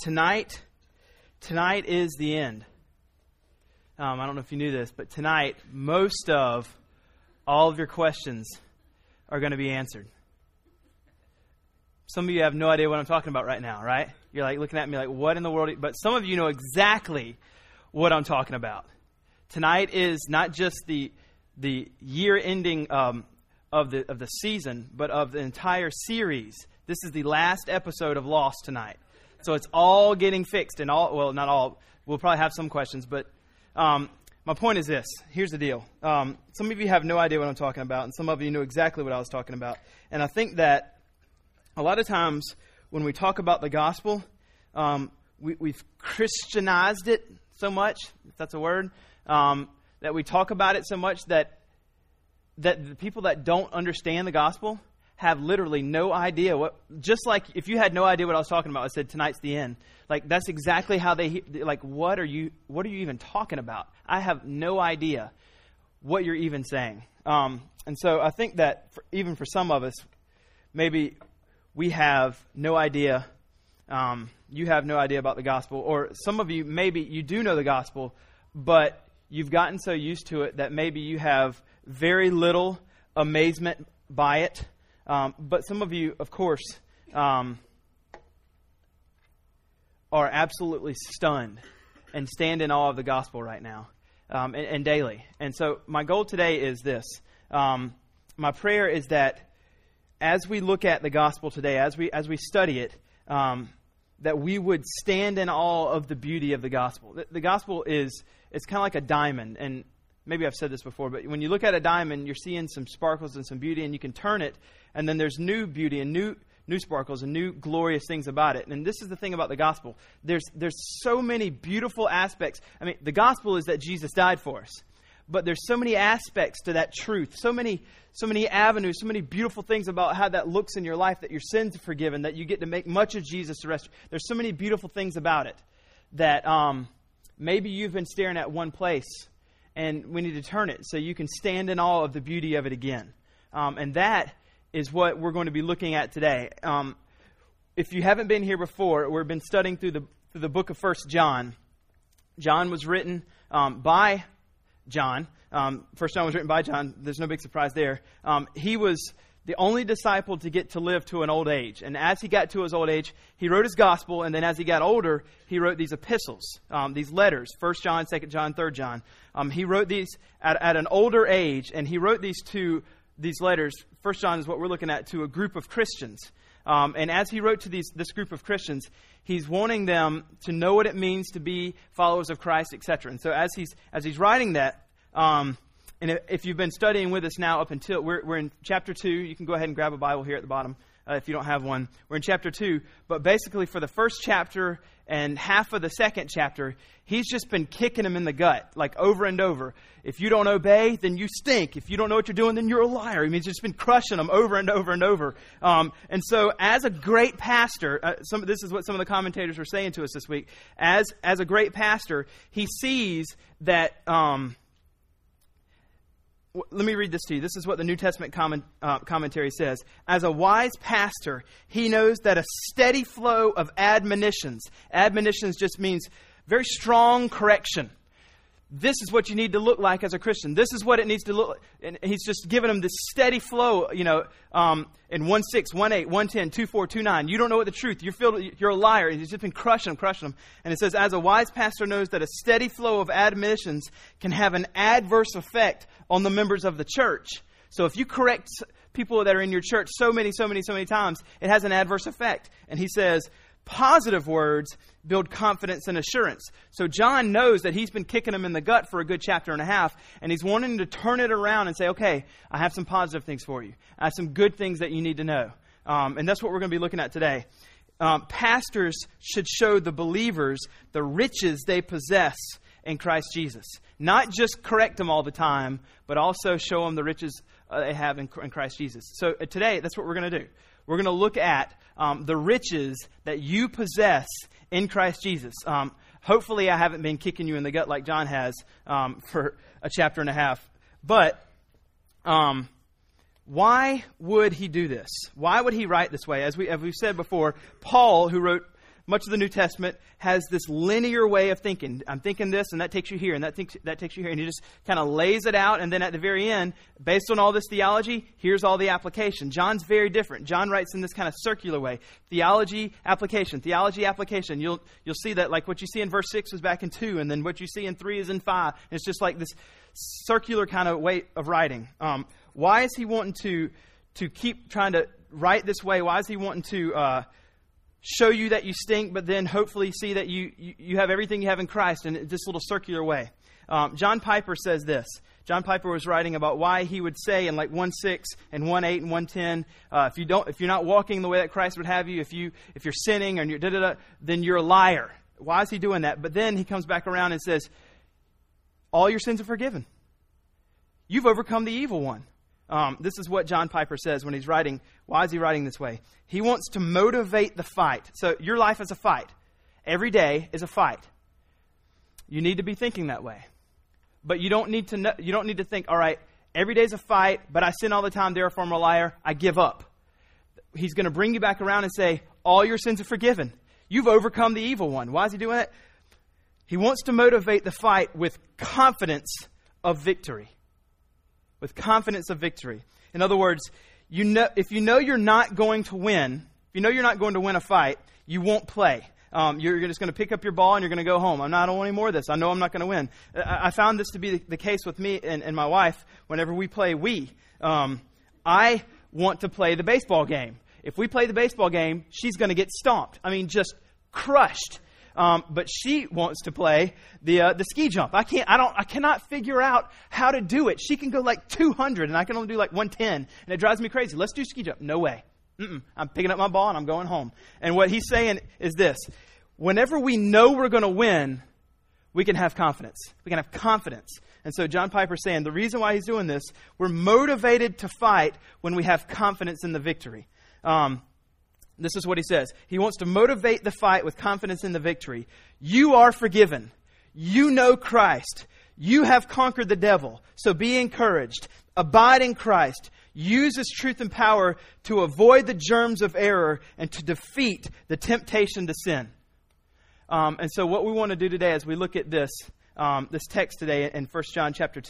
Tonight is the end. I don't know if you knew this, but tonight, most of all of your questions are going to be answered. Some of you have no idea what I'm talking about right now, right? You're like looking at me like, what in the world? But some of you know exactly what I'm talking about. Tonight is not just the year ending of the season, but of the entire series. This is the last episode of Lost tonight. So it's all getting fixed and all, well, not all, we'll probably have some questions, but my point is this. Here's the deal. Some of you have no idea what I'm talking about, and some of you know exactly what I was talking about. And I think that a lot of times when we talk about the gospel, we've Christianized it so much, if that's a word, that we talk about it so much that the people that don't understand the gospel have literally no idea what, just like if you had no idea what I was talking about, I said, tonight's the end. Like, that's exactly how they, like, what are you even talking about? I have no idea what you're even saying. And so I think that even for some of us, maybe we have no idea. You have no idea about the gospel, or some of you, maybe you do know the gospel, but you've gotten so used to it that maybe you have very little amazement by it. But some of you, of course, are absolutely stunned and stand in awe of the gospel right now and daily. And so my goal today is this. My prayer is that as we look at the gospel today, as we study it, that we would stand in awe of the beauty of the gospel. The gospel is, it's kind of like a diamond. And maybe I've said this before, but when you look at a diamond, you're seeing some sparkles and some beauty, and you can turn it, and then there's new beauty and new sparkles and new glorious things about it. And this is the thing about the gospel. There's so many beautiful aspects. I mean, the gospel is that Jesus died for us, but there's so many aspects to that truth, so many avenues, so many beautiful things about how that looks in your life, that your sins are forgiven, that you get to make much of Jesus the rest. There's so many beautiful things about it that maybe you've been staring at one place, and we need to turn it so you can stand in awe of the beauty of it again. And that is what we're going to be looking at today. If you haven't been here before, we've been studying through the book of 1 John. John was written by John. 1 John was written by John. There's no big surprise there. He was the only disciple to get to live to an old age. And as he got to his old age, he wrote his gospel. And then as he got older, he wrote these epistles, these letters, 1 John, 2 John, 3 John. He wrote these at an older age. And he wrote these letters. 1 John is what we're looking at, to a group of Christians. And as he wrote to this group of Christians, he's wanting them to know what it means to be followers of Christ, etc. And so as he's writing that, and if you've been studying with us now up until, we're in chapter 2. You can go ahead and grab a Bible here at the bottom if you don't have one. We're in chapter 2. But basically for the first chapter and half of the second chapter, he's just been kicking them in the gut, like over and over. If you don't obey, then you stink. If you don't know what you're doing, then you're a liar. I mean, he's just been crushing them over and over and over. And so as a great pastor, this is what some of the commentators were saying to us this week. As a great pastor, he sees that... Let me read this to you. This is what the New Testament commentary says. As a wise pastor, he knows that a steady flow of admonitions. Admonitions just means very strong correction. This is what you need to look like as a Christian. This is what it needs to look like. And he's just giving them this steady flow, in 1:6, 1:8, 1:10, 2:4, 2:9. You don't know what the truth. You're a liar. He's just been crushing them. And it says, as a wise pastor knows that a steady flow of admonitions can have an adverse effect on the members of the church. So if you correct people that are in your church so many times, it has an adverse effect. And he says, positive words build confidence and assurance. So John knows that he's been kicking them in the gut for a good chapter and a half, and he's wanting to turn it around and say, okay, I have some positive things for you. I have some good things that you need to know. And that's what we're going to be looking at today. Pastors should show the believers the riches they possess in Christ Jesus. Not just correct them all the time, but also show them the riches they have in Christ Jesus. So today, that's what we're going to do. We're going to look at the riches that you possess in Christ Jesus. Hopefully, I haven't been kicking you in the gut like John has for a chapter and a half. But why would he do this? Why would he write this way? As we've said before, Paul, who wrote much of the New Testament has this linear way of thinking. I'm thinking this, and that takes you here, and that takes you here. And he just kind of lays it out, and then at the very end, based on all this theology, here's all the application. John's very different. John writes in this kind of circular way. Theology, application. Theology, application. You'll see that, like, what you see in verse 6 is back in 2, and then what you see in 3 is in 5. And it's just like this circular kind of way of writing. Why is he wanting to keep trying to write this way? Why is he wanting to show you that you stink, but then hopefully see that you have everything you have in Christ in this little circular way? John Piper says this. John Piper was writing about why he would say in like 1:6 and 1:8 and 1:10, if you're not walking the way that Christ would have you, if you're sinning and you're then you're a liar. Why is he doing that? But then he comes back around and says, all your sins are forgiven. You've overcome the evil one. This is what John Piper says when he's writing. Why is he writing this way? He wants to motivate the fight. So your life is a fight. Every day is a fight. You need to be thinking that way, but you don't need to think, all right, every day's a fight, but I sin all the time. Therefore, I'm a liar. I give up. He's going to bring you back around and say, all your sins are forgiven. You've overcome the evil one. Why is he doing that? He wants to motivate the fight with confidence of victory. With confidence of victory. In other words, if you know you're not going to win, if you know you're not going to win a fight, you won't play. You're just going to pick up your ball and you're going to go home. I don't want any more of this. I know I'm not going to win. I found this to be the case with me and my wife. Whenever we play, I want to play the baseball game. If we play the baseball game, she's going to get stomped. Just crushed. But she wants to play the ski jump. I cannot figure out how to do it. She can go like 200 and I can only do like 110, and it drives me crazy. Let's do ski jump. No way. I'm picking up my ball and I'm going home. And what he's saying is this: whenever we know we're going to win, we can have confidence. We can have confidence. And so John Piper's saying the reason why he's doing this, we're motivated to fight when we have confidence in the victory. This is what he says. He wants to motivate the fight with confidence in the victory. You are forgiven. You know Christ. You have conquered the devil. So be encouraged. Abide in Christ. Use His truth and power to avoid the germs of error and to defeat the temptation to sin. And so what we want to do today as we look at this text today in 1 John chapter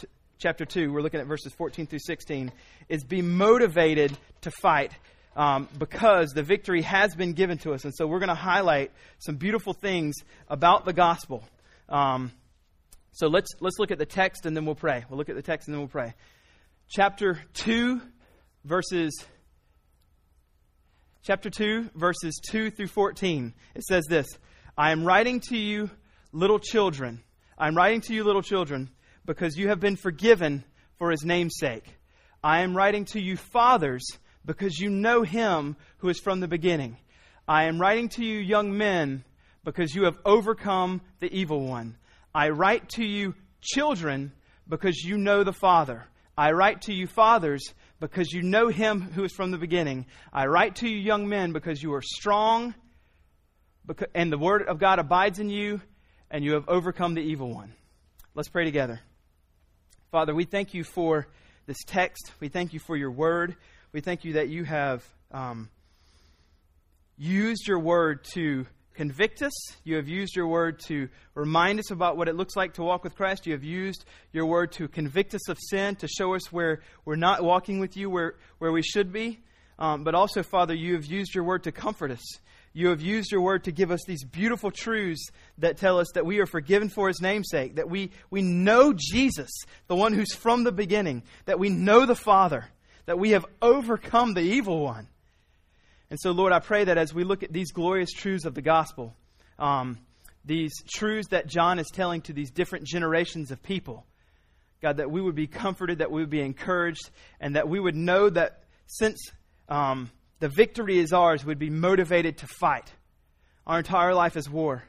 2, we're looking at verses 14 through 16, is be motivated to fight. Because the victory has been given to us. And so we're going to highlight some beautiful things about the gospel. So let's look at the text and then we'll pray. We'll look at the text and then we'll pray. Chapter 2, verses 2 through 14. It says this: I am writing to you, little children. I'm writing to you, little children, because you have been forgiven for His name's sake. I am writing to you, fathers, because you know Him who is from the beginning. I am writing to you, young men, because you have overcome the evil one. I write to you, children, because you know the Father. I write to you, fathers, because you know Him who is from the beginning. I write to you, young men, because you are strong, and the Word of God abides in you, and you have overcome the evil one. Let's pray together. Father, we thank You for this text. We thank You for Your Word. We thank You that You have used Your Word to convict us. You have used Your Word to remind us about what it looks like to walk with Christ. You have used Your Word to convict us of sin, to show us where we're not walking with You, where we should be. But also, Father, You have used Your Word to comfort us. You have used Your Word to give us these beautiful truths that tell us that we are forgiven for His name's sake, that we know Jesus, the one who's from the beginning, that we know the Father, that we have overcome the evil one. And so, Lord, I pray that as we look at these glorious truths of the gospel, these truths that John is telling to these different generations of people, God, that we would be comforted, that we would be encouraged, and that we would know that since the victory is ours, we'd be motivated to fight. Our entire life is war,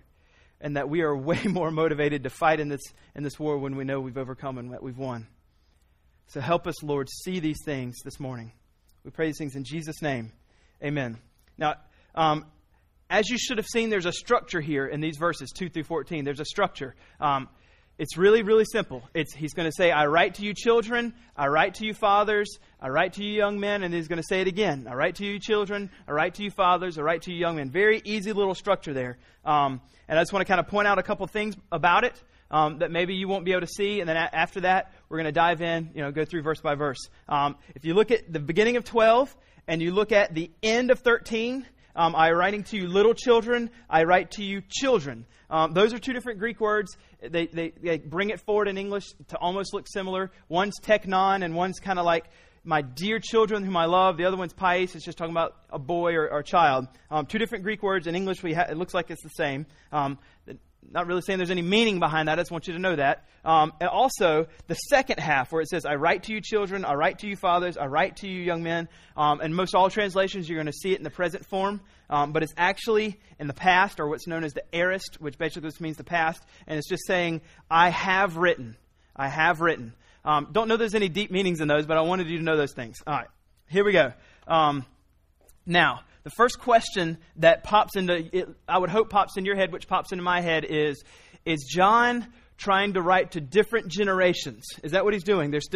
and that we are way more motivated to fight in this war when we know we've overcome and that we've won. So help us, Lord, see these things this morning. We pray these things in Jesus' name. Amen. Now, as you should have seen, there's a structure here in these verses 2 through 14. There's a structure. It's really, really simple. He's going to say, I write to you children, I write to you fathers, I write to you young men, and he's going to say it again. I write to you children, I write to you fathers, I write to you young men. Very easy little structure there. And I just want to kind of point out a couple things about it that maybe you won't be able to see. And then after that, we're going to dive in, go through verse by verse. If you look at the beginning of 12 and you look at the end of 13, I writing to you little children, I write to you children. Those are two different Greek words. They bring it forward in English to almost look similar. One's teknon and one's kind of like my dear children whom I love. The other one's pais. It's just talking about a boy or a child. Two different Greek words. In English, it looks like it's the same. Not really saying there's any meaning behind that. I just want you to know that. And also, the second half where it says, I write to you children, I write to you fathers, I write to you young men. And most all translations, you're going to see it in the present form. But it's actually in the past, or what's known as the aorist, which basically means the past. And it's just saying, I have written. I have written. Don't know there's any deep meanings in those, but I wanted you to know those things. All right, here we go. Now, the first question that pops I would hope pops in your head, which pops into my head is John trying to write to different generations? Is that what he's doing? There's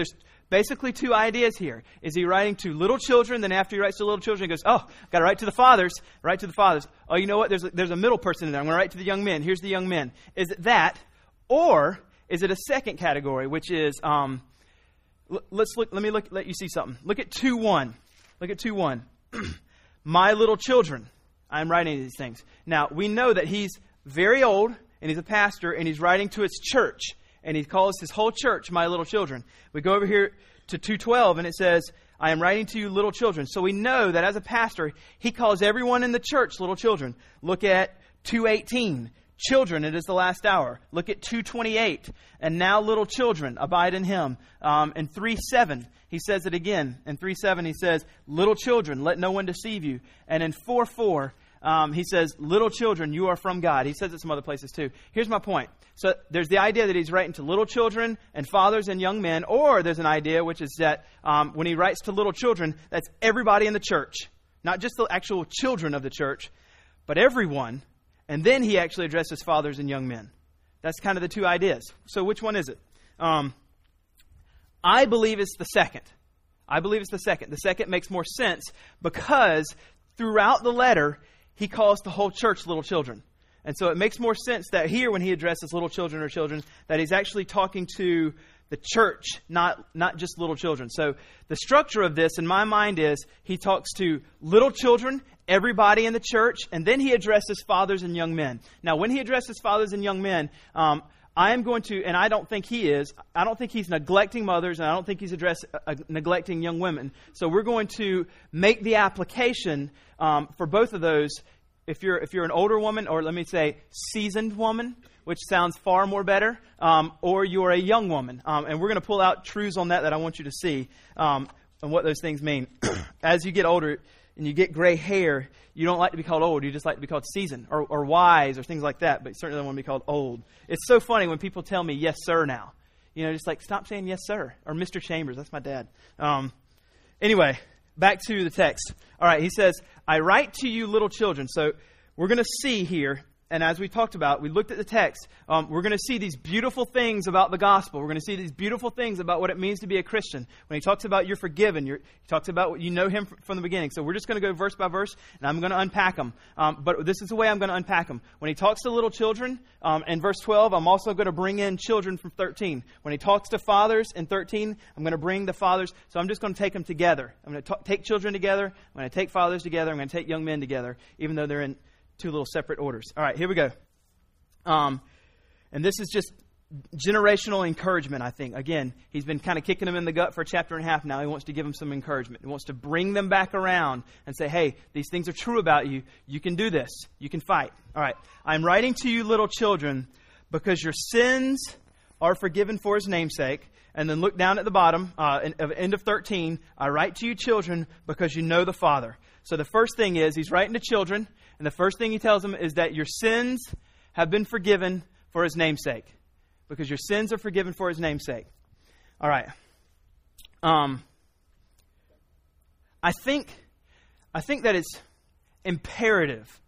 basically two ideas here. Is he writing to little children? Then after he writes to little children, he goes, oh, I've got to write to the fathers, write to the fathers. Oh, you know what? There's a middle person in there. I'm going to write to the young men. Here's the young men. Is it that, or is it a second category, which is, let you see something. Look at 2:1. Look at 2:1. My little children, I'm writing these things. Now, we know that he's very old, and he's a pastor, and he's writing to his church, and he calls his whole church my little children. We go over here to 2:12, and it says, I am writing to you little children. So we know that as a pastor, he calls everyone in the church little children. Look at 2:18, children, it is the last hour. Look at 2:28, and now little children, abide in him. In 3:7, he says it again. In 3:7, he says, little children, let no one deceive you. And in 4:4, he says, little children, you are from God. He says it some other places too. Here's my point. So there's the idea that he's writing to little children and fathers and young men, or there's an idea which is that when he writes to little children, that's everybody in the church, not just the actual children of the church, but everyone. And then he actually addresses fathers and young men. That's kind of the two ideas. So which one is it? I believe it's the second. I believe it's the second. The second makes more sense because throughout the letter, he calls the whole church little children. And so it makes more sense that here when he addresses little children or children, that he's actually talking to the church, not just little children. So the structure of this in my mind is he talks to little children, everybody in the church, and then he addresses fathers and young men. Now, when he addresses fathers and young men, I don't think he is. I don't think he's neglecting mothers, and I don't think he's neglecting young women. So we're going to make the application for both of those. If you're an older woman, or let me say seasoned woman, which sounds far more better, or you're a young woman, and we're going to pull out truths on that I want you to see and what those things mean. As you get older and you get gray hair, you don't like to be called old. You just like to be called seasoned or wise or things like that. But you certainly don't want to be called old. It's so funny when people tell me yes, sir now, just like stop saying yes, sir or Mr. Chambers. That's my dad. Anyway, back to the text. All right. He says, I write to you little children. So we're going to see here. And as we talked about, we looked at the text. We're going to see these beautiful things about the gospel. We're going to see these beautiful things about what it means to be a Christian. When he talks about you're forgiven, he talks about what you know him from the beginning. So we're just going to go verse by verse, and I'm going to unpack them. But this is the way I'm going to unpack them. When he talks to little children in verse 12, I'm also going to bring in children from 13. When he talks to fathers in 13, I'm going to bring the fathers. So I'm just going to take them together. I'm going to take children together. I'm going to take fathers together. I'm going to take young men together, even though they're in two little separate orders. All right, here we go. And this is just generational encouragement, I think. Again, he's been kind of kicking them in the gut for a chapter and a half now. He wants to give them some encouragement. He wants to bring them back around and say, hey, these things are true about you. You can do this. You can fight. All right. I'm writing to you, little children, because your sins are forgiven for his namesake. And then look down at the bottom, end of 13. I write to you, children, because you know the Father. So the first thing is he's writing to children. And the first thing he tells them is that your sins have been forgiven for his namesake, because your sins are forgiven for his namesake. All right. I think that it's imperative.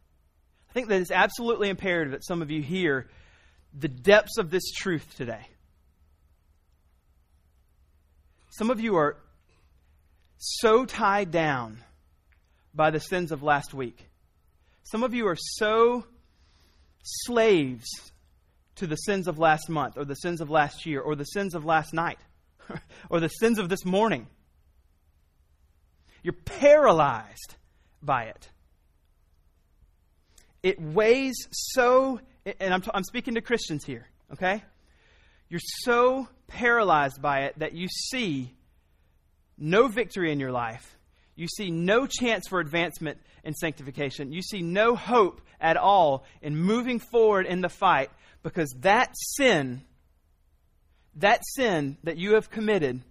I think that it's absolutely imperative that some of you hear the depths of this truth today. Some of you are so tied down by the sins of last week. Some of you are so slaves to the sins of last month or the sins of last year or the sins of last night or the sins of this morning. You're paralyzed by it. It weighs so, and I'm speaking to Christians here, okay? You're so paralyzed by it that you see no victory in your life. You see no chance for advancement in sanctification. You see no hope at all in moving forward in the fight because that sin that you have committed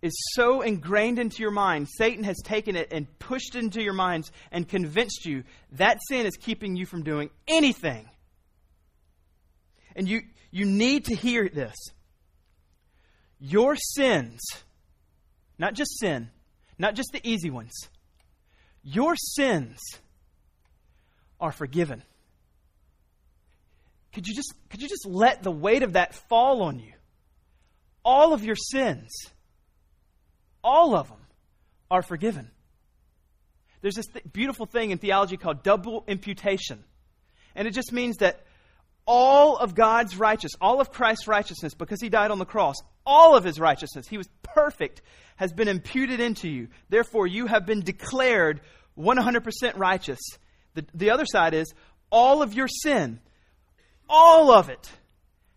is so ingrained into your mind. Satan has taken it and pushed it into your minds and convinced you that sin is keeping you from doing anything. And you need to hear this. Your sins, not just sin, not just the easy ones, your sins are forgiven. Could you just let the weight of that fall on you? All of your sins, all of them are forgiven. There's this beautiful thing in theology called double imputation. And it just means that all of God's righteousness, all of Christ's righteousness, because he died on the cross, all of his righteousness, he was perfect, has been imputed into you. Therefore, you have been declared 100% righteous. The other side is all of your sin, all of it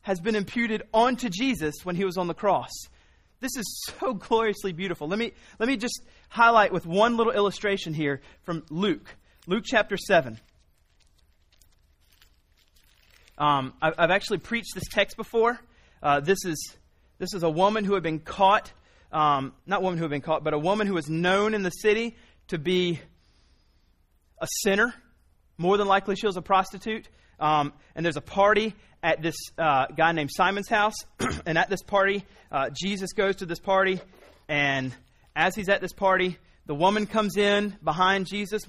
has been imputed onto Jesus when he was on the cross. This is so gloriously beautiful. Let me just highlight with one little illustration here from Luke. Luke chapter 7. I've actually preached this text before. This is a woman who had been caught, not woman who had been caught, but a woman who was known in the city to be a sinner. More than likely she was a prostitute. And there's a party at this guy named Simon's house. And at this party, Jesus goes to this party. And as he's at this party, the woman comes in behind Jesus.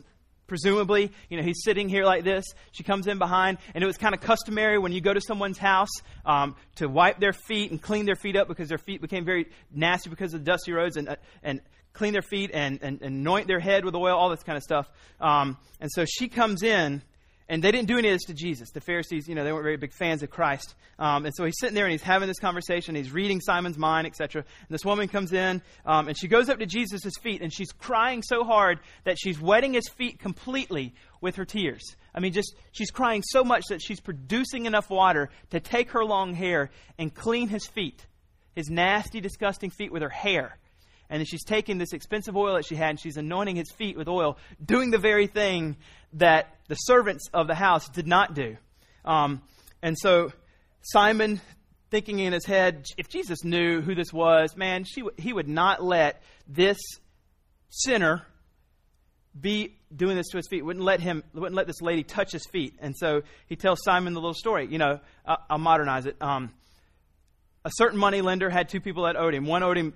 Presumably, he's sitting here like this. She comes in behind. And it was kind of customary when you go to someone's house to wipe their feet and clean their feet up because their feet became very nasty because of the dusty roads, and clean their feet and anoint their head with oil, all this kind of stuff. And so she comes in. And they didn't do any of this to Jesus. The Pharisees, they weren't very big fans of Christ. And so he's sitting there and he's having this conversation. He's reading Simon's mind, etc. And this woman comes in and she goes up to Jesus' feet and she's crying so hard that she's wetting his feet completely with her tears. She's crying so much that she's producing enough water to take her long hair and clean his feet, his nasty, disgusting feet with her hair. And then she's taking this expensive oil that she had and she's anointing his feet with oil, doing the very thing that the servants of the house did not do. And so Simon, thinking in his head, if Jesus knew who this was, man, he would not let this sinner be doing this to his feet. Wouldn't let this lady touch his feet. And so he tells Simon the little story. I'll modernize it. A certain money lender had two people that owed him. One owed him,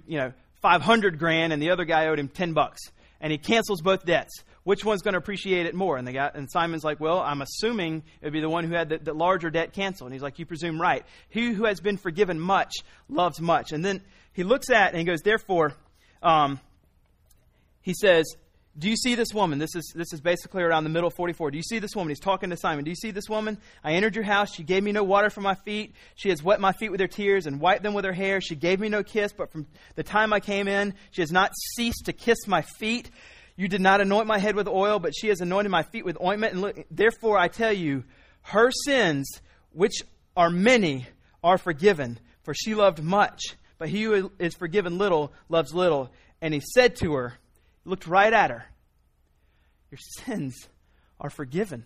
$500,000, and the other guy owed him $10, and he cancels both debts. Which one's going to appreciate it more? And Simon's like, well, I'm assuming it'd be the one who had the larger debt canceled. And he's like, you presume right. He who has been forgiven much loves much. And then he looks at and he goes, therefore, he says, do you see this woman? This is basically around the middle of 44. Do you see this woman? He's talking to Simon. Do you see this woman? I entered your house. She gave me no water for my feet. She has wet my feet with her tears and wiped them with her hair. She gave me no kiss, but from the time I came in, she has not ceased to kiss my feet. You did not anoint my head with oil, but she has anointed my feet with ointment. And look, therefore, I tell you, her sins, which are many, are forgiven, for she loved much. But he who is forgiven little loves little. And he said to her, looked right at her, your sins are forgiven.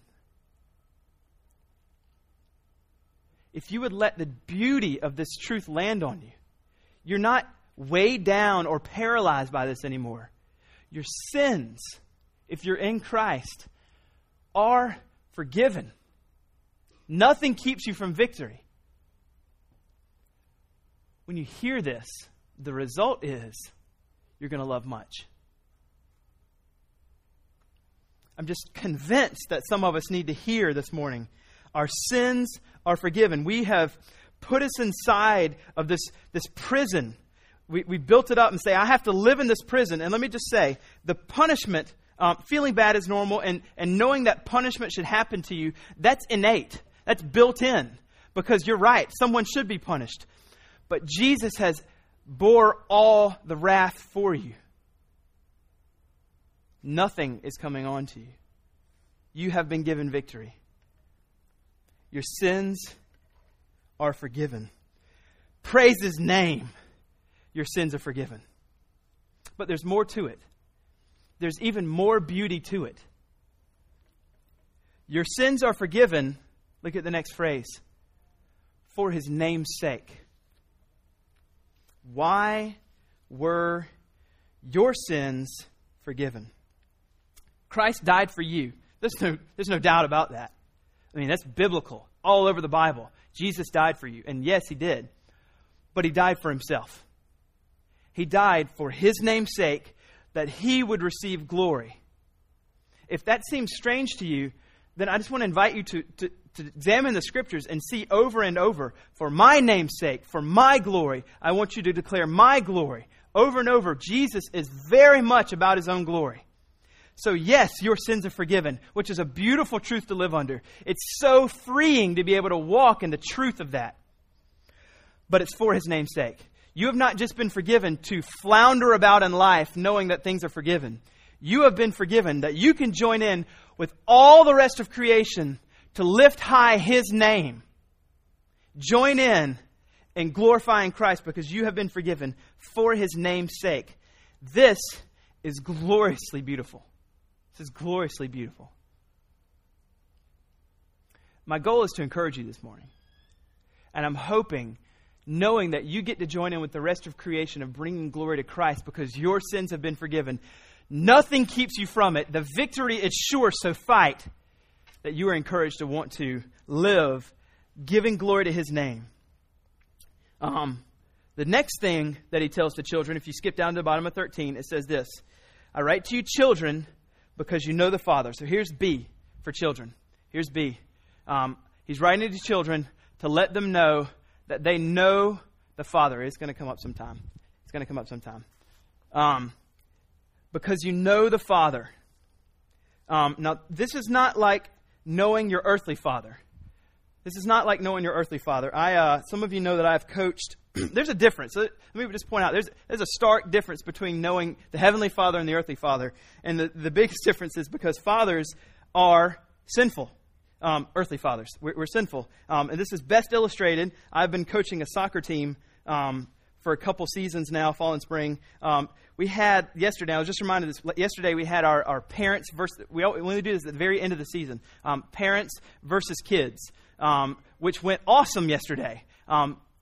If you would let the beauty of this truth land on you, you're not weighed down or paralyzed by this anymore. Your sins, if you're in Christ, are forgiven. Nothing keeps you from victory. When you hear this, the result is you're going to love much. I'm just convinced that some of us need to hear this morning. Our sins are forgiven. We have put us inside of this prison. We built it up and say, I have to live in this prison. And let me just say, the punishment, feeling bad is normal, and knowing that punishment should happen to you, that's innate. That's built in, because you're right. Someone should be punished. But Jesus has bore all the wrath for you. Nothing is coming on to you. You have been given victory. Your sins are forgiven. Praise His name. Your sins are forgiven. But there's more to it. There's even more beauty to it. Your sins are forgiven. Look at the next phrase. For His name's sake. Why were your sins forgiven? Christ died for you. There's no doubt about that. I mean, that's biblical. All over the Bible. Jesus died for you. And yes, He did. But He died for Himself. He died for His name's sake, that He would receive glory. If that seems strange to you, then I just want to invite you to examine the Scriptures and see over and over, for my name's sake, for my glory, I want you to declare my glory. Over and over, Jesus is very much about His own glory. So yes, your sins are forgiven, which is a beautiful truth to live under. It's so freeing to be able to walk in the truth of that. But it's for His name's sake. You have not just been forgiven to flounder about in life knowing that things are forgiven. You have been forgiven that you can join in with all the rest of creation to lift high His name. Join in glorifying Christ, because you have been forgiven for His name's sake. This is gloriously beautiful. This is gloriously beautiful. My goal is to encourage you this morning. And I'm hoping, knowing that you get to join in with the rest of creation of bringing glory to Christ because your sins have been forgiven. Nothing keeps you from it. The victory is sure, so fight. That you are encouraged to want to live giving glory to His name. The next thing that He tells the children, if you skip down to the bottom of 13, it says this. I write to you children because you know the Father. So here's B for children. Here's B. He's writing to children to let them know that they know the Father. It's going to come up sometime. It's going to come up sometime. Because you know the Father. Now, this is not like knowing your earthly father. This is not like knowing your earthly father. Some of you know that I've coached. There's a difference. Let me just point out. There's a stark difference between knowing the heavenly Father and the earthly Father. And the biggest difference is because fathers are sinful. Earthly fathers. We're sinful. And this is best illustrated. I've been coaching a soccer team for a couple seasons now, fall and spring. We had yesterday, I was just reminded this, yesterday we had our parents versus, we only do this at the very end of the season, parents versus kids, which went awesome yesterday.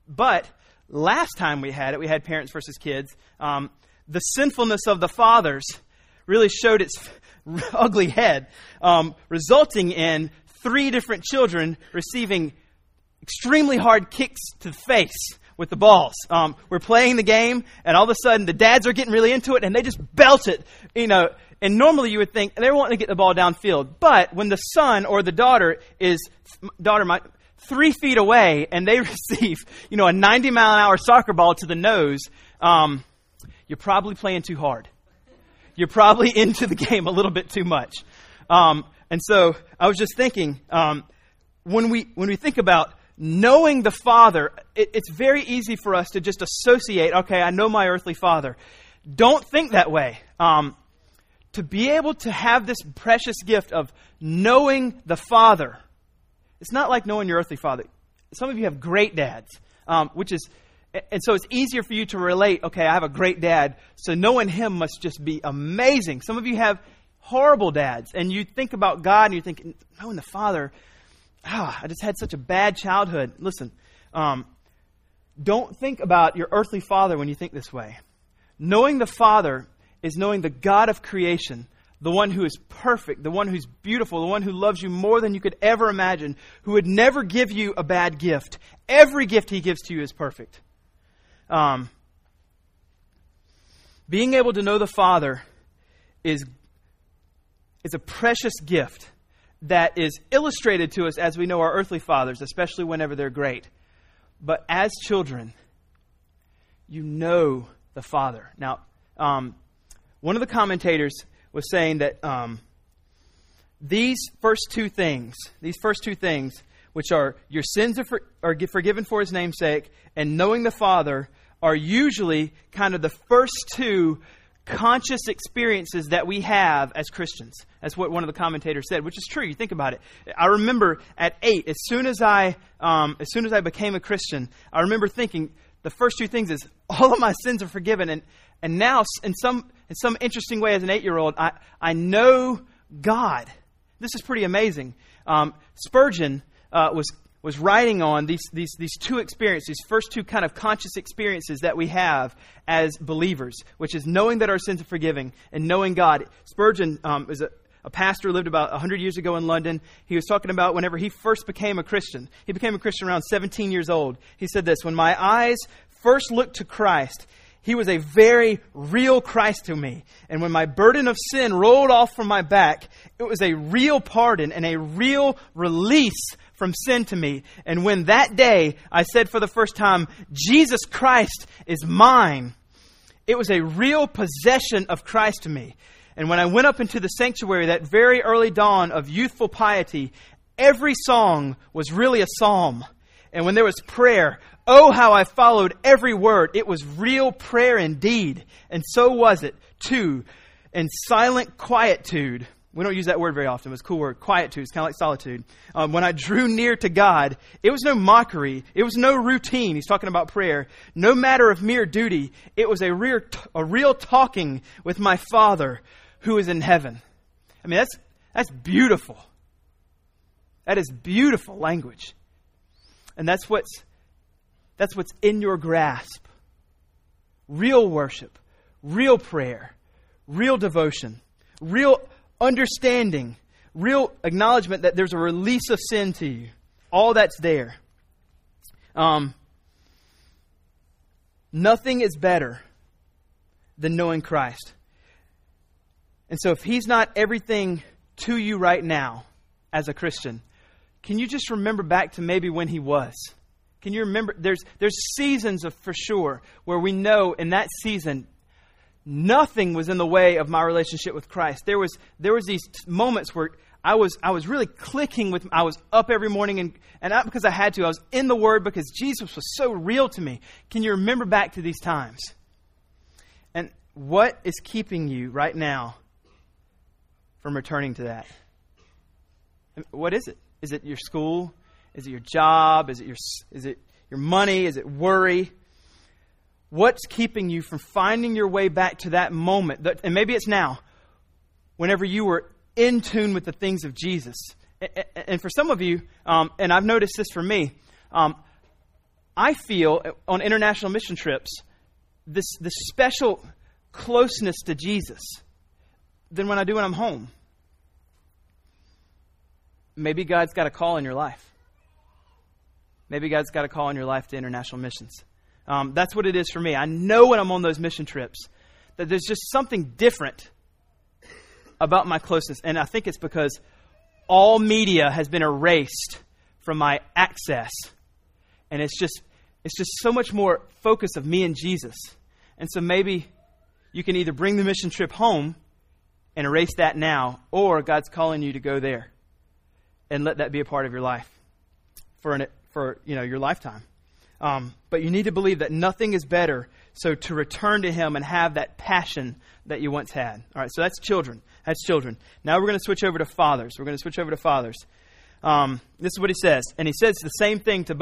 But last time we had it, we had parents versus kids. The sinfulness of the fathers really showed its ugly head, resulting in 3 different children receiving extremely hard kicks to the face with the balls. We're playing the game, and all of a sudden the dads are getting really into it, and they just belt it, you know. And normally you would think they're wanting to get the ball downfield, but when the son or the daughter is 3 feet away, and they receive, you know, a 90-mile-an-hour soccer ball to the nose, you're probably playing too hard. You're probably into the game a little bit too much. And so I was just thinking, when we think about knowing the Father, it's very easy for us to just associate, okay, I know my earthly father. Don't think that way. To be able to have this precious gift of knowing the Father, it's not like knowing your earthly father. Some of you have great dads, and so it's easier for you to relate, okay, I have a great dad, so knowing him must just be amazing. Some of you have horrible dads, and you think about God, and you think, knowing the Father, I just had such a bad childhood. Listen, don't think about your earthly father when you think this way. Knowing the Father is knowing the God of creation, the one who is perfect, the one who's beautiful, the one who loves you more than you could ever imagine, who would never give you a bad gift. Every gift he gives to you is perfect. Being able to know the Father is a precious gift. that is illustrated to us as we know our earthly fathers, especially whenever they're great. But as children, you know the Father. Now, one of the commentators was saying that these first two things, which are your sins are forgiven for His name's sake and knowing the Father, are usually kind of the first two conscious experiences that we have as Christians. That's what one of the commentators said, which is true. You think about it. I remember at 8, as soon as I became a Christian, I remember thinking the first two things is all of my sins are forgiven, and now in some interesting way as an 8-year-old, I know God. This is pretty amazing. Spurgeon was writing on these two experiences, these first two kind of conscious experiences that we have as believers, which is knowing that our sins are forgiven and knowing God. Spurgeon is a pastor who lived about 100 years ago in London. He was talking about whenever he first became a Christian. He became a Christian around 17 years old. He said this, "When my eyes first looked to Christ, He was a very real Christ to me. And when my burden of sin rolled off from my back, it was a real pardon and a real release from sin to me. And when that day I said for the first time, 'Jesus Christ is mine,' it was a real possession of Christ to me. And when I went up into the sanctuary that very early dawn of youthful piety, every song was really a psalm. And when there was prayer, oh, how I followed every word. It was real prayer indeed. And so was it, too, in silent quietude." We don't use that word very often. It's a cool word. Quietude. It's kind of like solitude. "When I drew near to God, it was no mockery. It was no routine." He's talking about prayer. "No matter of mere duty. It was a real talking with my Father who is in heaven." I mean, that's beautiful. That is beautiful language. And that's what's in your grasp. Real worship, real prayer, real devotion, real understanding, real acknowledgement that there's a release of sin to you. All that's there. Nothing is better than knowing Christ. And so if He's not everything to you right now as a Christian, can you just remember back to maybe when He was? Can you remember? There's seasons of, for sure, where we know in that season, nothing was in the way of my relationship with Christ. There was these moments where I was really clicking with. I was up every morning and not because I had to. I was in the Word because Jesus was so real to me. Can you remember back to these times? And what is keeping you right now from returning to that? What is it? Is it your school? Is it your job? Is it your money? Is it worry? What's keeping you from finding your way back to that moment? And maybe it's now, whenever you were in tune with the things of Jesus. And for some of you, and I've noticed this for me, I feel on international mission trips this special closeness to Jesus than when I do when I'm home. Maybe God's got a call in your life. Maybe God's got a call in your life to international missions. That's what it is for me. I know when I'm on those mission trips that there's just something different about my closeness. And I think it's because all media has been erased from my access. And it's just so much more focus of me and Jesus. And so maybe you can either bring the mission trip home and erase that now, or God's calling you to go there and let that be a part of your life for your lifetime. But you need to believe that nothing is better, so to return to Him and have that passion that you once had. All right, so that's children. Now we're going to switch over to fathers. This is what he says. And he says the same thing to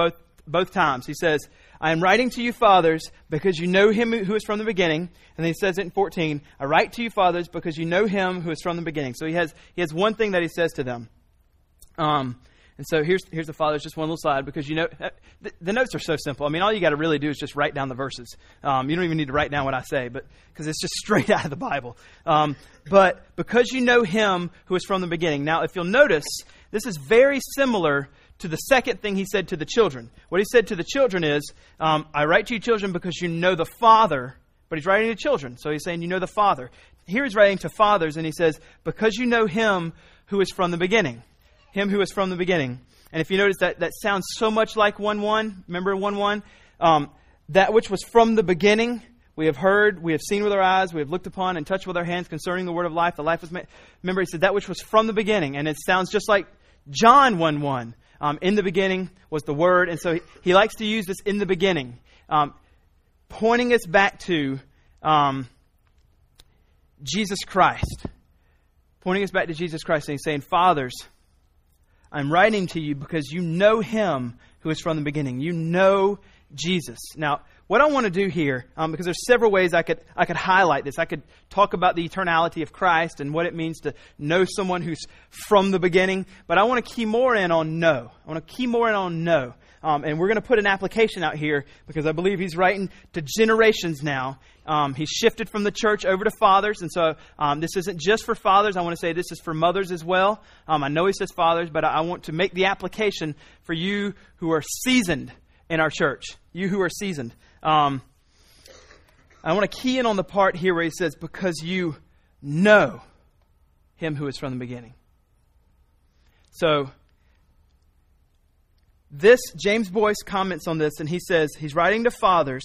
both times. He says, "I am writing to you, fathers, because you know Him who is from the beginning." And then he says it in 14, "I write to you, fathers, because you know Him who is from the beginning." So he has one thing that he says to them. And so here's the fathers, just one little slide, because you know the notes are so simple. I mean, all you got to really do is just write down the verses. You don't even need to write down what I say, but because it's just straight out of the Bible. But because you know Him who is from the beginning. Now, if you'll notice, this is very similar to the second thing he said to the children. What he said to the children is, "I write to you, children, because you know the Father." But he's writing to children, so he's saying, "You know the Father." Here he's writing to fathers, and he says, "Because you know Him who is from the beginning." him who is from the beginning. And if you notice that sounds so much like 1:1, remember 1:1? That which was from the beginning, we have heard, we have seen with our eyes, we have looked upon and touched with our hands concerning the word of life. The life was made. Remember, he said that which was from the beginning. And it sounds just like John 1:1. In the beginning was the word. And so he likes to use this in the beginning, pointing us back to Jesus Christ. Pointing us back to Jesus Christ. And he's saying, fathers, I'm writing to you because you know him who is from the beginning. You know Jesus. Now, what I want to do here, because there's several ways I could highlight this. I could talk about the eternality of Christ and what it means to know someone who's from the beginning. But I want to key more in on know. And we're going to put an application out here because I believe he's writing to generations now. He's shifted from the church over to fathers. And so this isn't just for fathers. I want to say this is for mothers as well. I know he says fathers, but I want to make the application for you who are seasoned in our church. You who are seasoned. I want to key in on the part here where he says, because you know him who is from the beginning. So this, James Boyce comments on this, and he says, he's writing to fathers,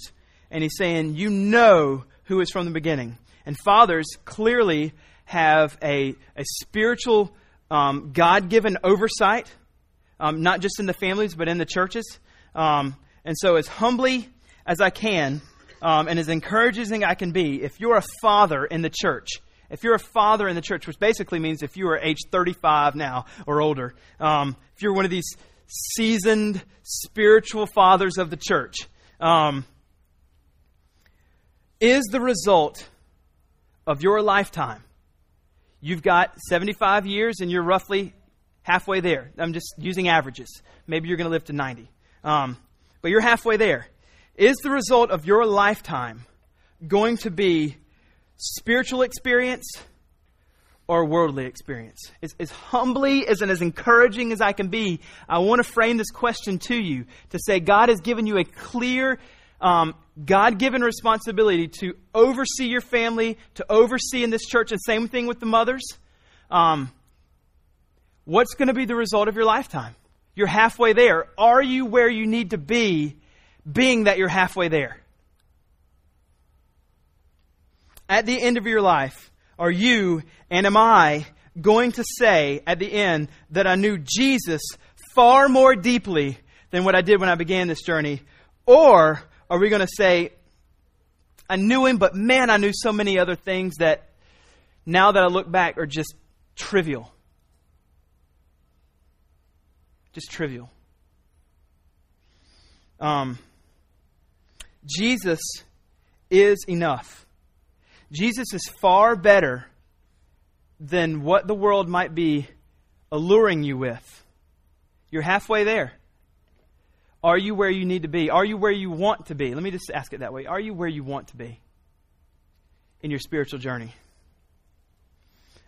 and he's saying, you know who is from the beginning. And fathers clearly have a spiritual, God-given oversight, not just in the families, but in the churches. And so as humbly as I can, and as encouraging I can be, if you're a father in the church, which basically means if you are age 35 now or older, if you're one of these seasoned spiritual fathers of the church, is the result of your lifetime. You've got 75 years and you're roughly halfway there. I'm just using averages. Maybe you're going to live to 90. But you're halfway there. Is the result of your lifetime going to be spiritual experience or worldly experience? As humbly as and as encouraging as I can be, I want to frame this question to you to say God has given you a clear, God-given responsibility to oversee your family, to oversee in this church, and same thing with the mothers. What's going to be the result of your lifetime? You're halfway there. Are you where you need to be, being that you're halfway there? At the end of your life, are you and am I going to say at the end that I knew Jesus far more deeply than what I did when I began this journey? Or are we going to say, I knew him, but man, I knew so many other things that now that I look back are just trivial. Just trivial. Jesus is enough. Jesus is far better than what the world might be alluring you with. You're halfway there. Are you where you need to be? Are you where you want to be? Let me just ask it that way. Are you where you want to be in your spiritual journey?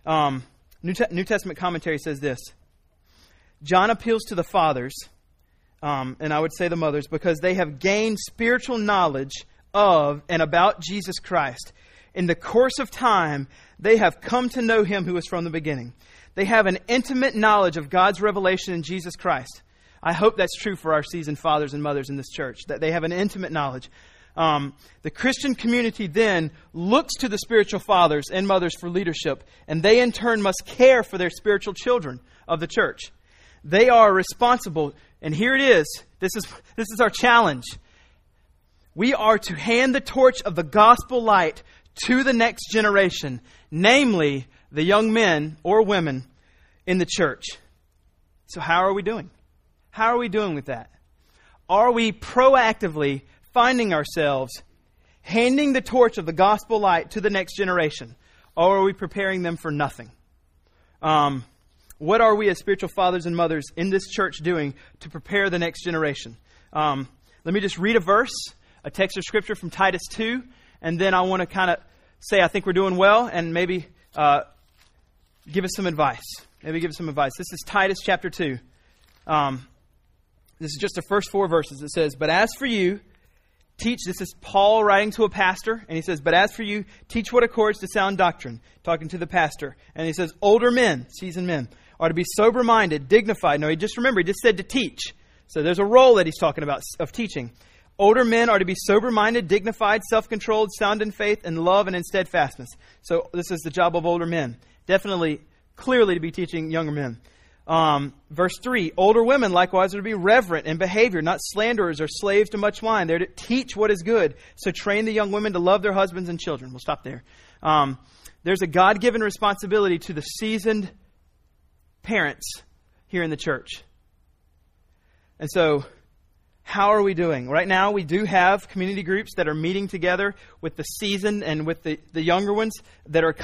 New Testament commentary says this. John appeals to the fathers, and I would say the mothers, because they have gained spiritual knowledge of and about Jesus Christ. In the course of time, they have come to know him who is from the beginning. They have an intimate knowledge of God's revelation in Jesus Christ. I hope that's true for our seasoned fathers and mothers in this church, that they have an intimate knowledge. The Christian community then looks to the spiritual fathers and mothers for leadership, and they in turn must care for their spiritual children of the church. They are responsible, and here it is. This is our challenge. We are to hand the torch of the gospel light to the next generation, namely the young men or women in the church. So how are we doing? How are we doing with that? Are we proactively finding ourselves handing the torch of the gospel light to the next generation? Or are we preparing them for nothing? What are we as spiritual fathers and mothers in this church doing to prepare the next generation? Let me just read a verse, a text of scripture from Titus 2. And then I want to kind of say I think we're doing well and maybe give us some advice. This is Titus chapter 2. This is just the first 4 verses. It says, but as for you, teach. This is Paul writing to a pastor. And he says, but as for you, teach what accords to sound doctrine. Talking to the pastor. And he says, older men, seasoned men, are to be sober-minded, dignified. No, he just said to teach. So there's a role that he's talking about of teaching. Older men are to be sober-minded, dignified, self-controlled, sound in faith, and love, and in steadfastness. So this is the job of older men. Definitely, clearly to be teaching younger men. Verse 3, older women likewise are to be reverent in behavior, not slanderers or slaves to much wine. They're to teach what is good. So train the young women to love their husbands and children. We'll stop there. There's a God-given responsibility to the seasoned parents here in the church. And so, how are we doing? Right now, we do have community groups that are meeting together with the seasoned and with the younger ones that are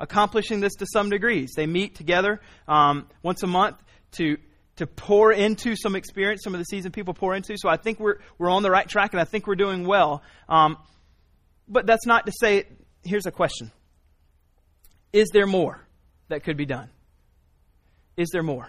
accomplishing this to some degrees. They meet together once a month to pour into some experience, some of the seasoned people pour into. So I think we're on the right track, and I think we're doing well. But that's not to say, here's a question. Is there more that could be done? Is there more?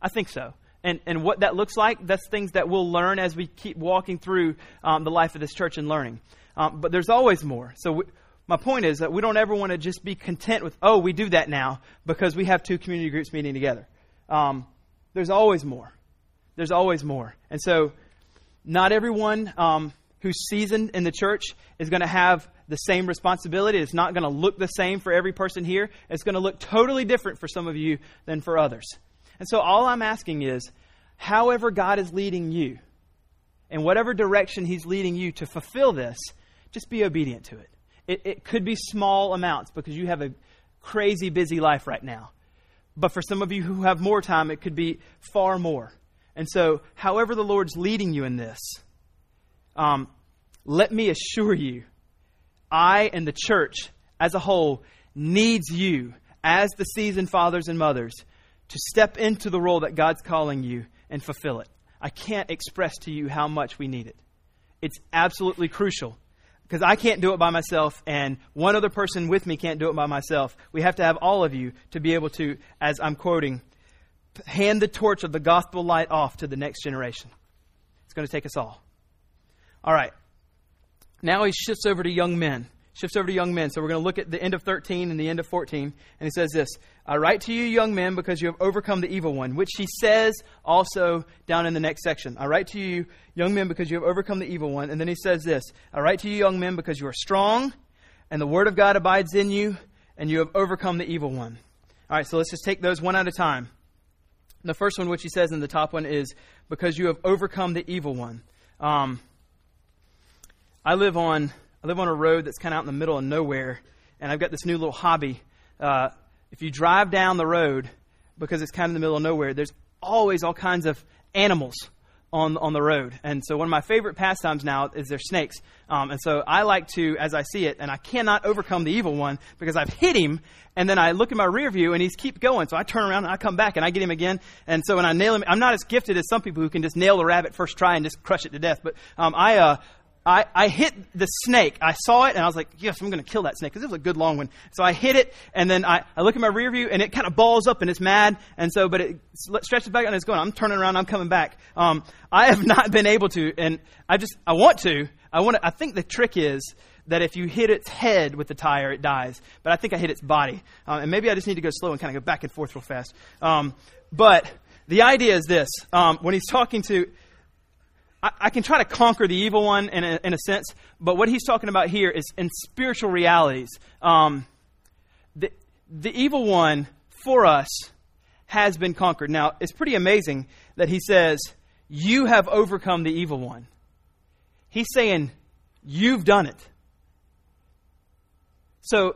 I think so. And what that looks like, that's things that we'll learn as we keep walking through the life of this church and learning. But there's always more. So my point is that we don't ever want to just be content with, oh, we do that now because we have two community groups meeting together. There's always more. There's always more. And so not everyone who's seasoned in the church is going to have the same responsibility. It's not going to look the same for every person here. It's going to look totally different for some of you than for others. And so all I'm asking is, however God is leading you, in whatever direction he's leading you to fulfill this, just be obedient to it. It could be small amounts because you have a crazy busy life right now. But for some of you who have more time, it could be far more. And so however the Lord's leading you in this, let me assure you, I and the church as a whole needs you as the seasoned fathers and mothers to step into the role that God's calling you and fulfill it. I can't express to you how much we need it. It's absolutely crucial because I can't do it by myself and one other person with me can't do it by myself. We have to have all of you to be able to, as I'm quoting, hand the torch of the gospel light off to the next generation. It's going to take us all. All right. Now he shifts over to young men. So we're going to look at the end of 13 and the end of 14. And he says this, I write to you, young men, because you have overcome the evil one, which he says also down in the next section. I write to you, young men, because you have overcome the evil one. And then he says this, I write to you, young men, because you are strong and the word of God abides in you and you have overcome the evil one. All right, so let's just take those one at a time. The first one, which he says in the top one, is because you have overcome the evil one. I live on a road that's kind of out in the middle of nowhere, and I've got this new little hobby. If you drive down the road, because it's kind of in the middle of nowhere, there's always all kinds of animals on the road. And so one of my favorite pastimes now is there's snakes. And so I like to, as I see it, and I cannot overcome the evil one because I've hit him, and then I look in my rear view, and he's keep going. So I turn around, and I come back, and I get him again. And so when I nail him, I'm not as gifted as some people who can just nail the rabbit first try and just crush it to death. But I hit the snake. I saw it, and I was like, yes, I'm going to kill that snake because it was a good long one. So I hit it, and then I look in my rear view, and it kind of balls up, and it's mad. And so, but it stretches back, and it's going. I'm turning around. I'm coming back. I have not been able to, and I want to. I think the trick is that if you hit its head with the tire, it dies. But I think I hit its body. And maybe I just need to go slow and kind of go back and forth real fast. But the idea is this. When he's talking to... I can try to conquer the evil one in a sense, but what he's talking about here is in spiritual realities. The evil one for us has been conquered. Now, it's pretty amazing that he says, you have overcome the evil one. He's saying, you've done it. So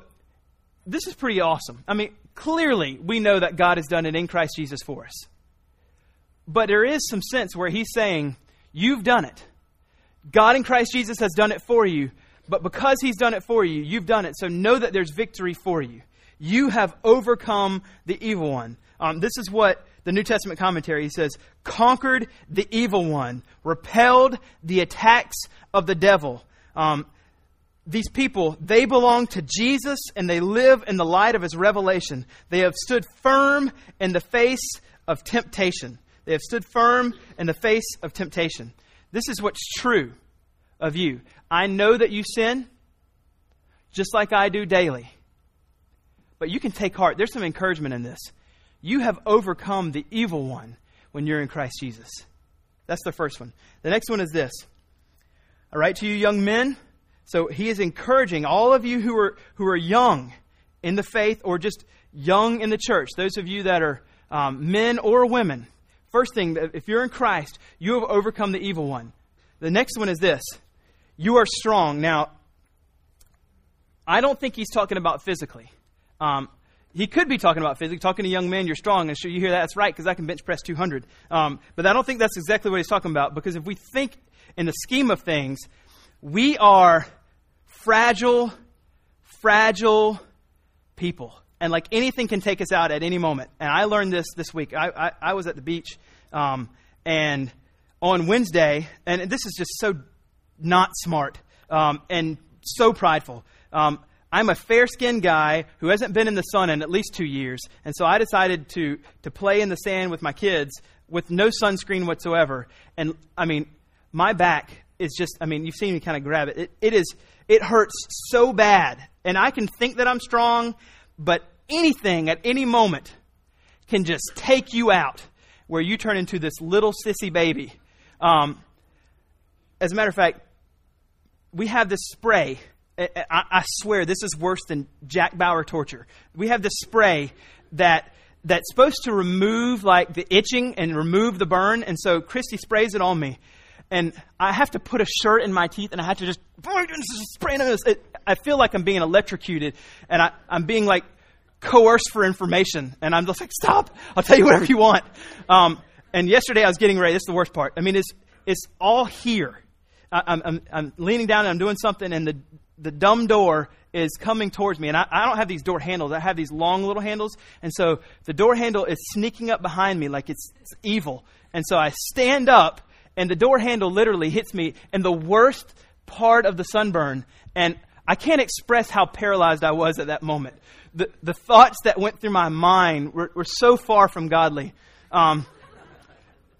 this is pretty awesome. I mean, clearly we know that God has done it in Christ Jesus for us. But there is some sense where he's saying, you've done it. God in Christ Jesus has done it for you. But because he's done it for you, you've done it. So know that there's victory for you. You have overcome the evil one. This is what the New Testament commentary says. Conquered the evil one. Repelled the attacks of the devil. These people, they belong to Jesus and they live in the light of his revelation. They have stood firm in the face of temptation. They have stood firm in the face of temptation. This is what's true of you. I know that you sin just like I do daily. But you can take heart. There's some encouragement in this. You have overcome the evil one when you're in Christ Jesus. That's the first one. The next one is this. I write to you, young men. So he is encouraging all of you who are young in the faith or just young in the church. Those of you that are men or women. First thing, if you're in Christ, you have overcome the evil one. The next one is this. You are strong. Now, I don't think he's talking about physically. He could be talking about physically. Talking to a young man, you're strong. And sure, you hear that. That's right, because I can bench press 200. But I don't think that's exactly what he's talking about. Because if we think in the scheme of things, we are fragile people. And like anything can take us out at any moment. And I learned this week. I was at the beach and on Wednesday. And this is just so not smart and so prideful. I'm a fair-skinned guy who hasn't been in the sun in at least 2 years. And so I decided to play in the sand with my kids with no sunscreen whatsoever. And, I mean, my back is just, I mean, you've seen me kind of grab it. It hurts so bad. And I can think that I'm strong, but anything at any moment can just take you out where you turn into this little sissy baby. As a matter of fact, we have this spray. I swear this is worse than Jack Bauer torture. We have this spray that's supposed to remove like the itching and remove the burn. And so Christy sprays it on me and I have to put a shirt in my teeth and I have to just spray it. I feel like I'm being electrocuted and I'm being like coerced for information. And I'm just like, stop, I'll tell you whatever you want. And yesterday I was getting ready. This is the worst part. I mean, it's all here. I'm leaning down and I'm doing something and the dumb door is coming towards me. And I don't have these door handles. I have these long little handles. And so the door handle is sneaking up behind me like it's evil. And so I stand up and the door handle literally hits me in the worst part of the sunburn. And I can't express how paralyzed I was at that moment. The thoughts that went through my mind were so far from godly.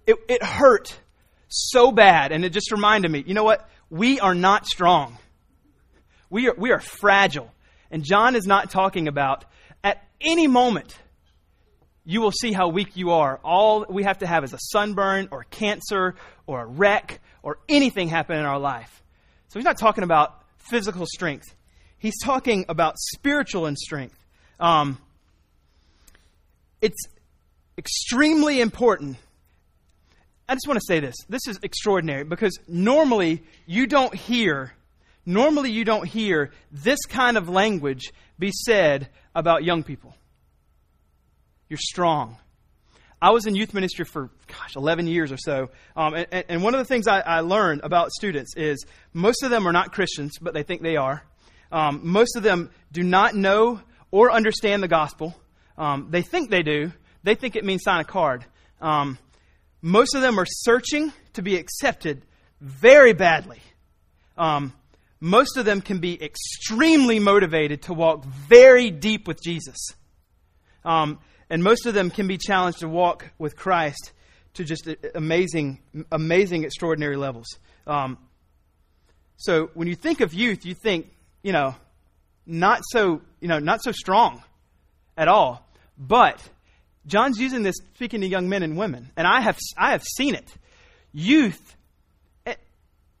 It hurt so bad. And it just reminded me, you know what? We are not strong. We are fragile. And John is not talking about at any moment you will see how weak you are. All we have to have is a sunburn or cancer or a wreck or anything happen in our life. So he's not talking about physical strength. He's talking about spiritual and strength. It's extremely important. I just want to say this. This is extraordinary because normally you don't hear this kind of language be said about young people. You're strong. I was in youth ministry for, 11 years or so. And one of the things I learned about students is most of them are not Christians, but they think they are. Most of them do not know or understand the gospel. They think they do. They think it means sign a card. Most of them are searching to be accepted very badly. Most of them can be extremely motivated to walk very deep with Jesus. And most of them can be challenged to walk with Christ to just amazing, extraordinary levels. So when you think of youth, you think, not so strong at all. But John's using this speaking to young men and women. And I have seen it. Youth.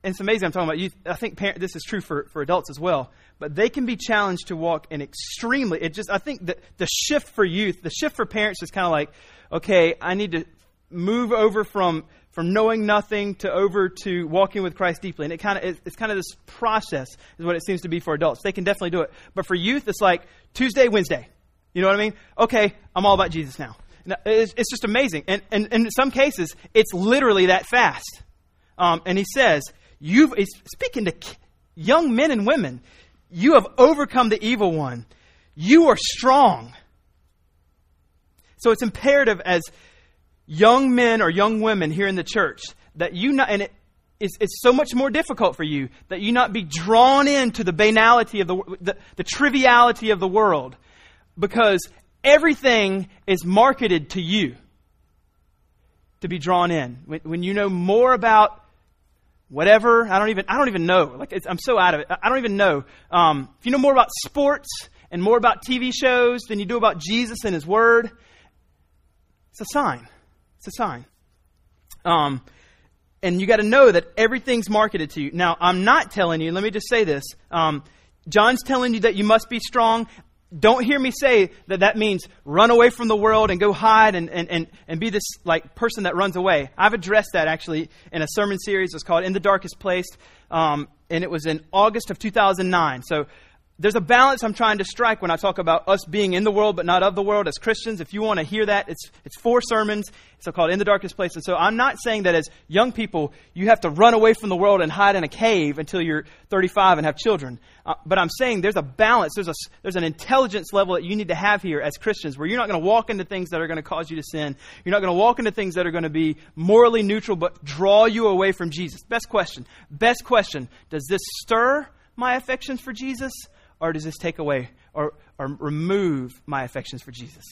And it's amazing I'm talking about youth. I think this is true for adults as well. But they can be challenged to walk in extremely... I think the shift for youth, the shift for parents is kind of like, okay, I need to move over from knowing nothing to walking with Christ deeply. And it's kind of this process is what it seems to be for adults. They can definitely do it. But for youth, it's like Tuesday, Wednesday. You know what I mean? Okay, I'm all about Jesus now. It's just amazing. And in some cases, it's literally that fast. And he says... He's speaking to young men and women. You have overcome the evil one. You are strong. So it's imperative as young men or young women here in the church that you not, and it's so much more difficult for you that you not be drawn into the banality of the triviality of the world, because everything is marketed to you to be drawn in. When you know more about whatever, I don't even know. Like I'm so out of it. I don't even know. If you know more about sports and more about TV shows than you do about Jesus and his word, It's a sign. It's a sign. And you got to know that everything's marketed to you. Now, I'm not telling you, let me just say this. John's telling you that you must be strong. Don't hear me say that that means run away from the world and go hide and be this like person that runs away. I've addressed that actually in a sermon series. It's called In the Darkest Place. And it was in August of 2009. So there's a balance I'm trying to strike when I talk about us being in the world but not of the world as Christians. If you want to hear that, it's 4 sermons. It's called In the Darkest Place. And so I'm not saying that as young people, you have to run away from the world and hide in a cave until you're 35 and have children. But I'm saying there's a balance. There's an intelligence level that you need to have here as Christians where you're not going to walk into things that are going to cause you to sin. You're not going to walk into things that are going to be morally neutral but draw you away from Jesus. Best question. Does this stir my affections for Jesus? Or does this take away or remove my affections for Jesus?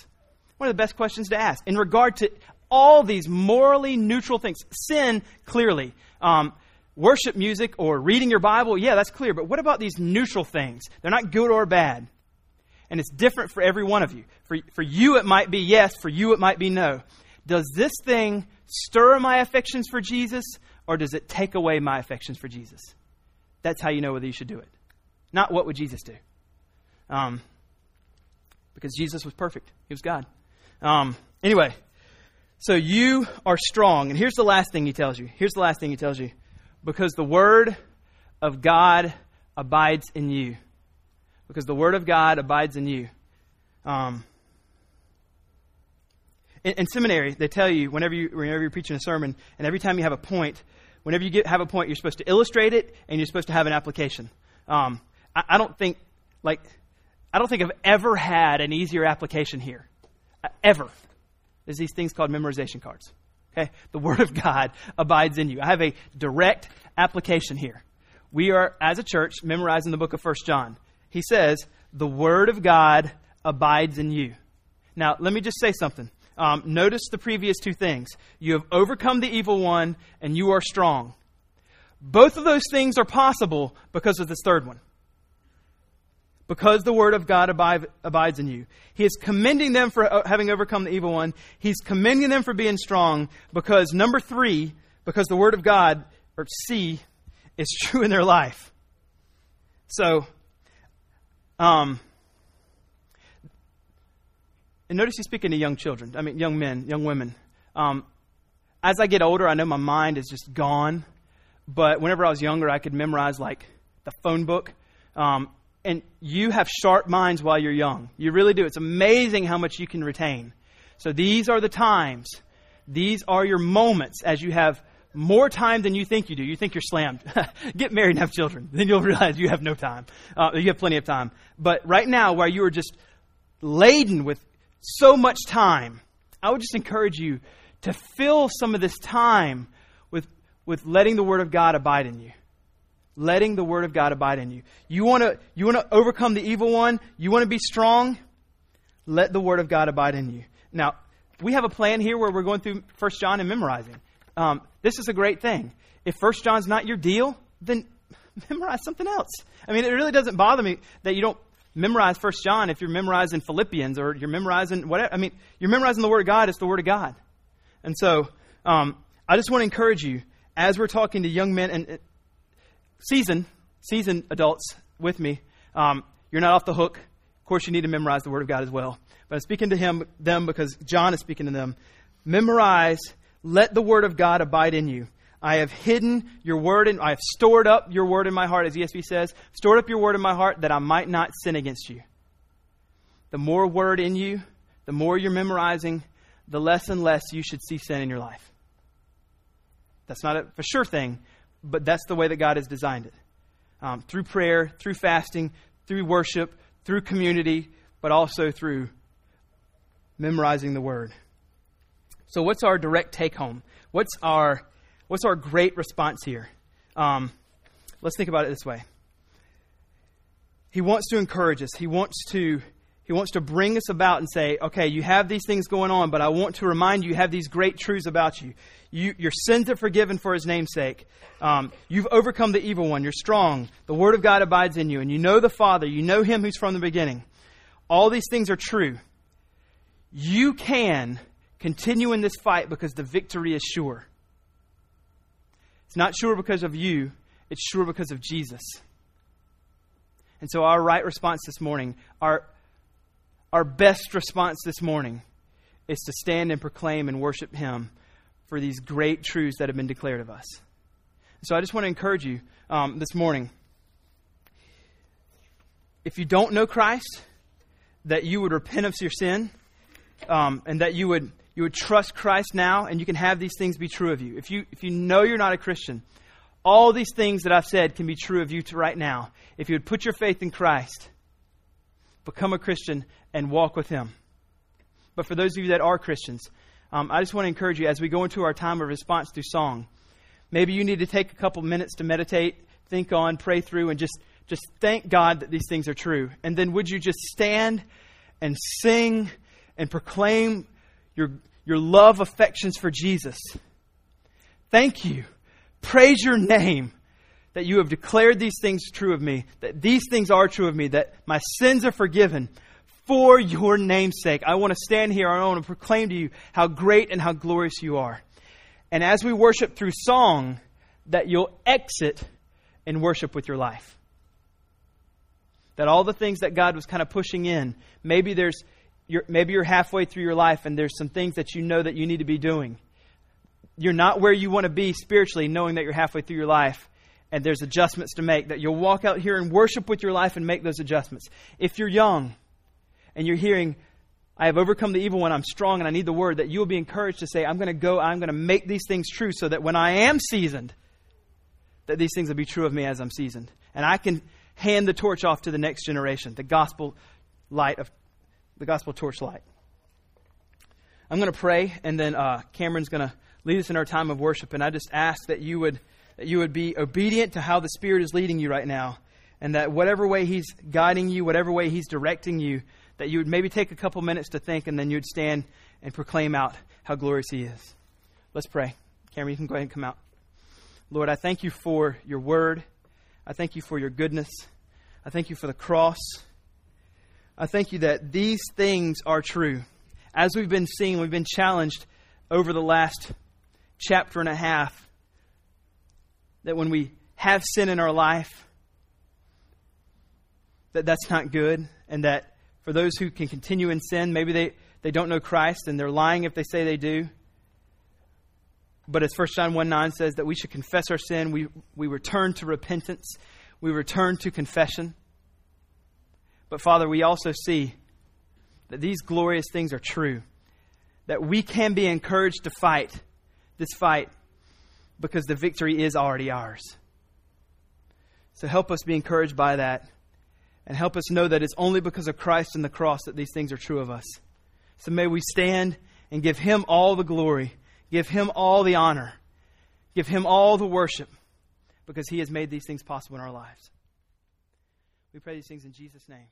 One of the best questions to ask in regard to all these morally neutral things. Sin, clearly. Worship music or reading your Bible, yeah, that's clear. But what about these neutral things? They're not good or bad. And it's different for every one of you. For you, it might be yes. For you, it might be no. Does this thing stir my affections for Jesus? Or does it take away my affections for Jesus? That's how you know whether you should do it. Not what would Jesus do? Because Jesus was perfect. He was God. Anyway, so you are strong. And here's the last thing he tells you. Because the word of God abides in you. In seminary, they tell you whenever you're preaching a sermon, and every time you have a point, whenever you have a point, you're supposed to illustrate it, and you're supposed to have an application. I don't think I've ever had an easier application here, ever. There's these things called memorization cards. Okay, the Word of God abides in you. I have a direct application here. We are, as a church, memorizing the book of 1 John. He says, the Word of God abides in you. Now, let me just say something. Notice the previous two things. You have overcome the evil one, and you are strong. Both of those things are possible because of this third one. Because the word of God abides in you. He is commending them for having overcome the evil one. He's commending them for being strong because, number 3, because the word of God, or C, is true in their life. So, and notice he's speaking to young children. I mean, young men, young women. As I get older, I know my mind is just gone. But whenever I was younger, I could memorize like the phone book. And you have sharp minds while you're young. You really do. It's amazing how much you can retain. So these are the times. These are your moments as you have more time than you think you do. You think you're slammed. Get married and have children. Then you'll realize you have no time. You have plenty of time. But right now, while you are just laden with so much time, I would just encourage you to fill some of this time with letting the Word of God abide in you. Letting the Word of God abide in you. You want to overcome the evil one? You want to be strong? Let the Word of God abide in you. Now, we have a plan here where we're going through 1 John and memorizing. This is a great thing. If 1 John's not your deal, then memorize something else. I mean, it really doesn't bother me that you don't memorize 1 John if you're memorizing Philippians or you're memorizing whatever. I mean, you're memorizing the Word of God. It's the Word of God. And so I just want to encourage you, as we're talking to young men and seasoned adults with me, you're not off the hook. Of course, you need to memorize the Word of God as well. But I'm speaking to them because John is speaking to them. Memorize, let the Word of God abide in you. I have hidden your Word, and I have stored up your Word in my heart, as ESV says. Stored up your Word in my heart that I might not sin against you. The more Word in you, the more you're memorizing, the less and less you should see sin in your life. That's not a sure thing, but that's the way that God has designed it. Through prayer, through fasting, through worship, through community, but also through memorizing the Word. So what's our direct take home? What's our great response here? Let's think about it this way. He wants to encourage us. He wants to bring us about and say, okay, you have these things going on, but I want to remind you, you have these great truths about you. Your sins are forgiven for his name's sake. You've overcome the evil one. You're strong. The Word of God abides in you. And you know the Father. You know him who's from the beginning. All these things are true. You can Continue in this fight because the victory is sure. It's not sure because of you. It's sure because of Jesus. And so our right response this morning, our best response this morning is to stand and proclaim and worship Him for these great truths that have been declared of us. So I just want to encourage you this morning, if you don't know Christ, that you would repent of your sin, and that you would trust Christ now, and you can have these things be true of you. If you know you're not a Christian, all these things that I've said can be true of you to right now. If you would put your faith in Christ, become a Christian, and walk with Him. But for those of you that are Christians, I just want to encourage you as we go into our time of response through song. Maybe you need to take a couple minutes to meditate, think on, pray through, and just thank God that these things are true. And then would you just stand and sing and proclaim your love affections for Jesus. Thank you. Praise your name that you have declared these things true of me, that these things are true of me, that my sins are forgiven for your name's sake. I want to stand here on my own and proclaim to you how great and how glorious you are. And as we worship through song, that you'll exit and worship with your life. That all the things that God was kind of pushing in, maybe you're halfway through your life and there's some things that you know that you need to be doing. You're not where you want to be spiritually, knowing that you're halfway through your life and there's adjustments to make, that you'll walk out here and worship with your life and make those adjustments. If you're young and you're hearing, I have overcome the evil one, I'm strong and I need the word, that you'll be encouraged to say, I'm going to go, I'm going to make these things true so that when I am seasoned, that these things will be true of me as I'm seasoned. And I can hand the torch off to the next generation, the gospel torch light. I'm going to pray, and then Cameron's going to lead us in our time of worship. And I just ask that you would be obedient to how the Spirit is leading you right now, and that whatever way He's guiding you, whatever way He's directing you, that you would maybe take a couple minutes to think, and then you'd stand and proclaim out how glorious He is. Let's pray. Cameron, you can go ahead and come out. Lord, I thank You for Your word. I thank You for Your goodness. I thank You for the cross. I thank You that these things are true. As we've been seeing, we've been challenged over the last chapter and a half that when we have sin in our life, that that's not good, and that for those who can continue in sin, maybe they don't know Christ and they're lying if they say they do. But as 1 John 1:9 says, that we should confess our sin, we return to repentance, we return to confession. But Father, we also see that these glorious things are true, that we can be encouraged to fight this fight because the victory is already ours. So help us be encouraged by that. And help us know that it's only because of Christ and the cross that these things are true of us. So may we stand and give Him all the glory. Give Him all the honor. Give Him all the worship. Because He has made these things possible in our lives. We pray these things in Jesus' name.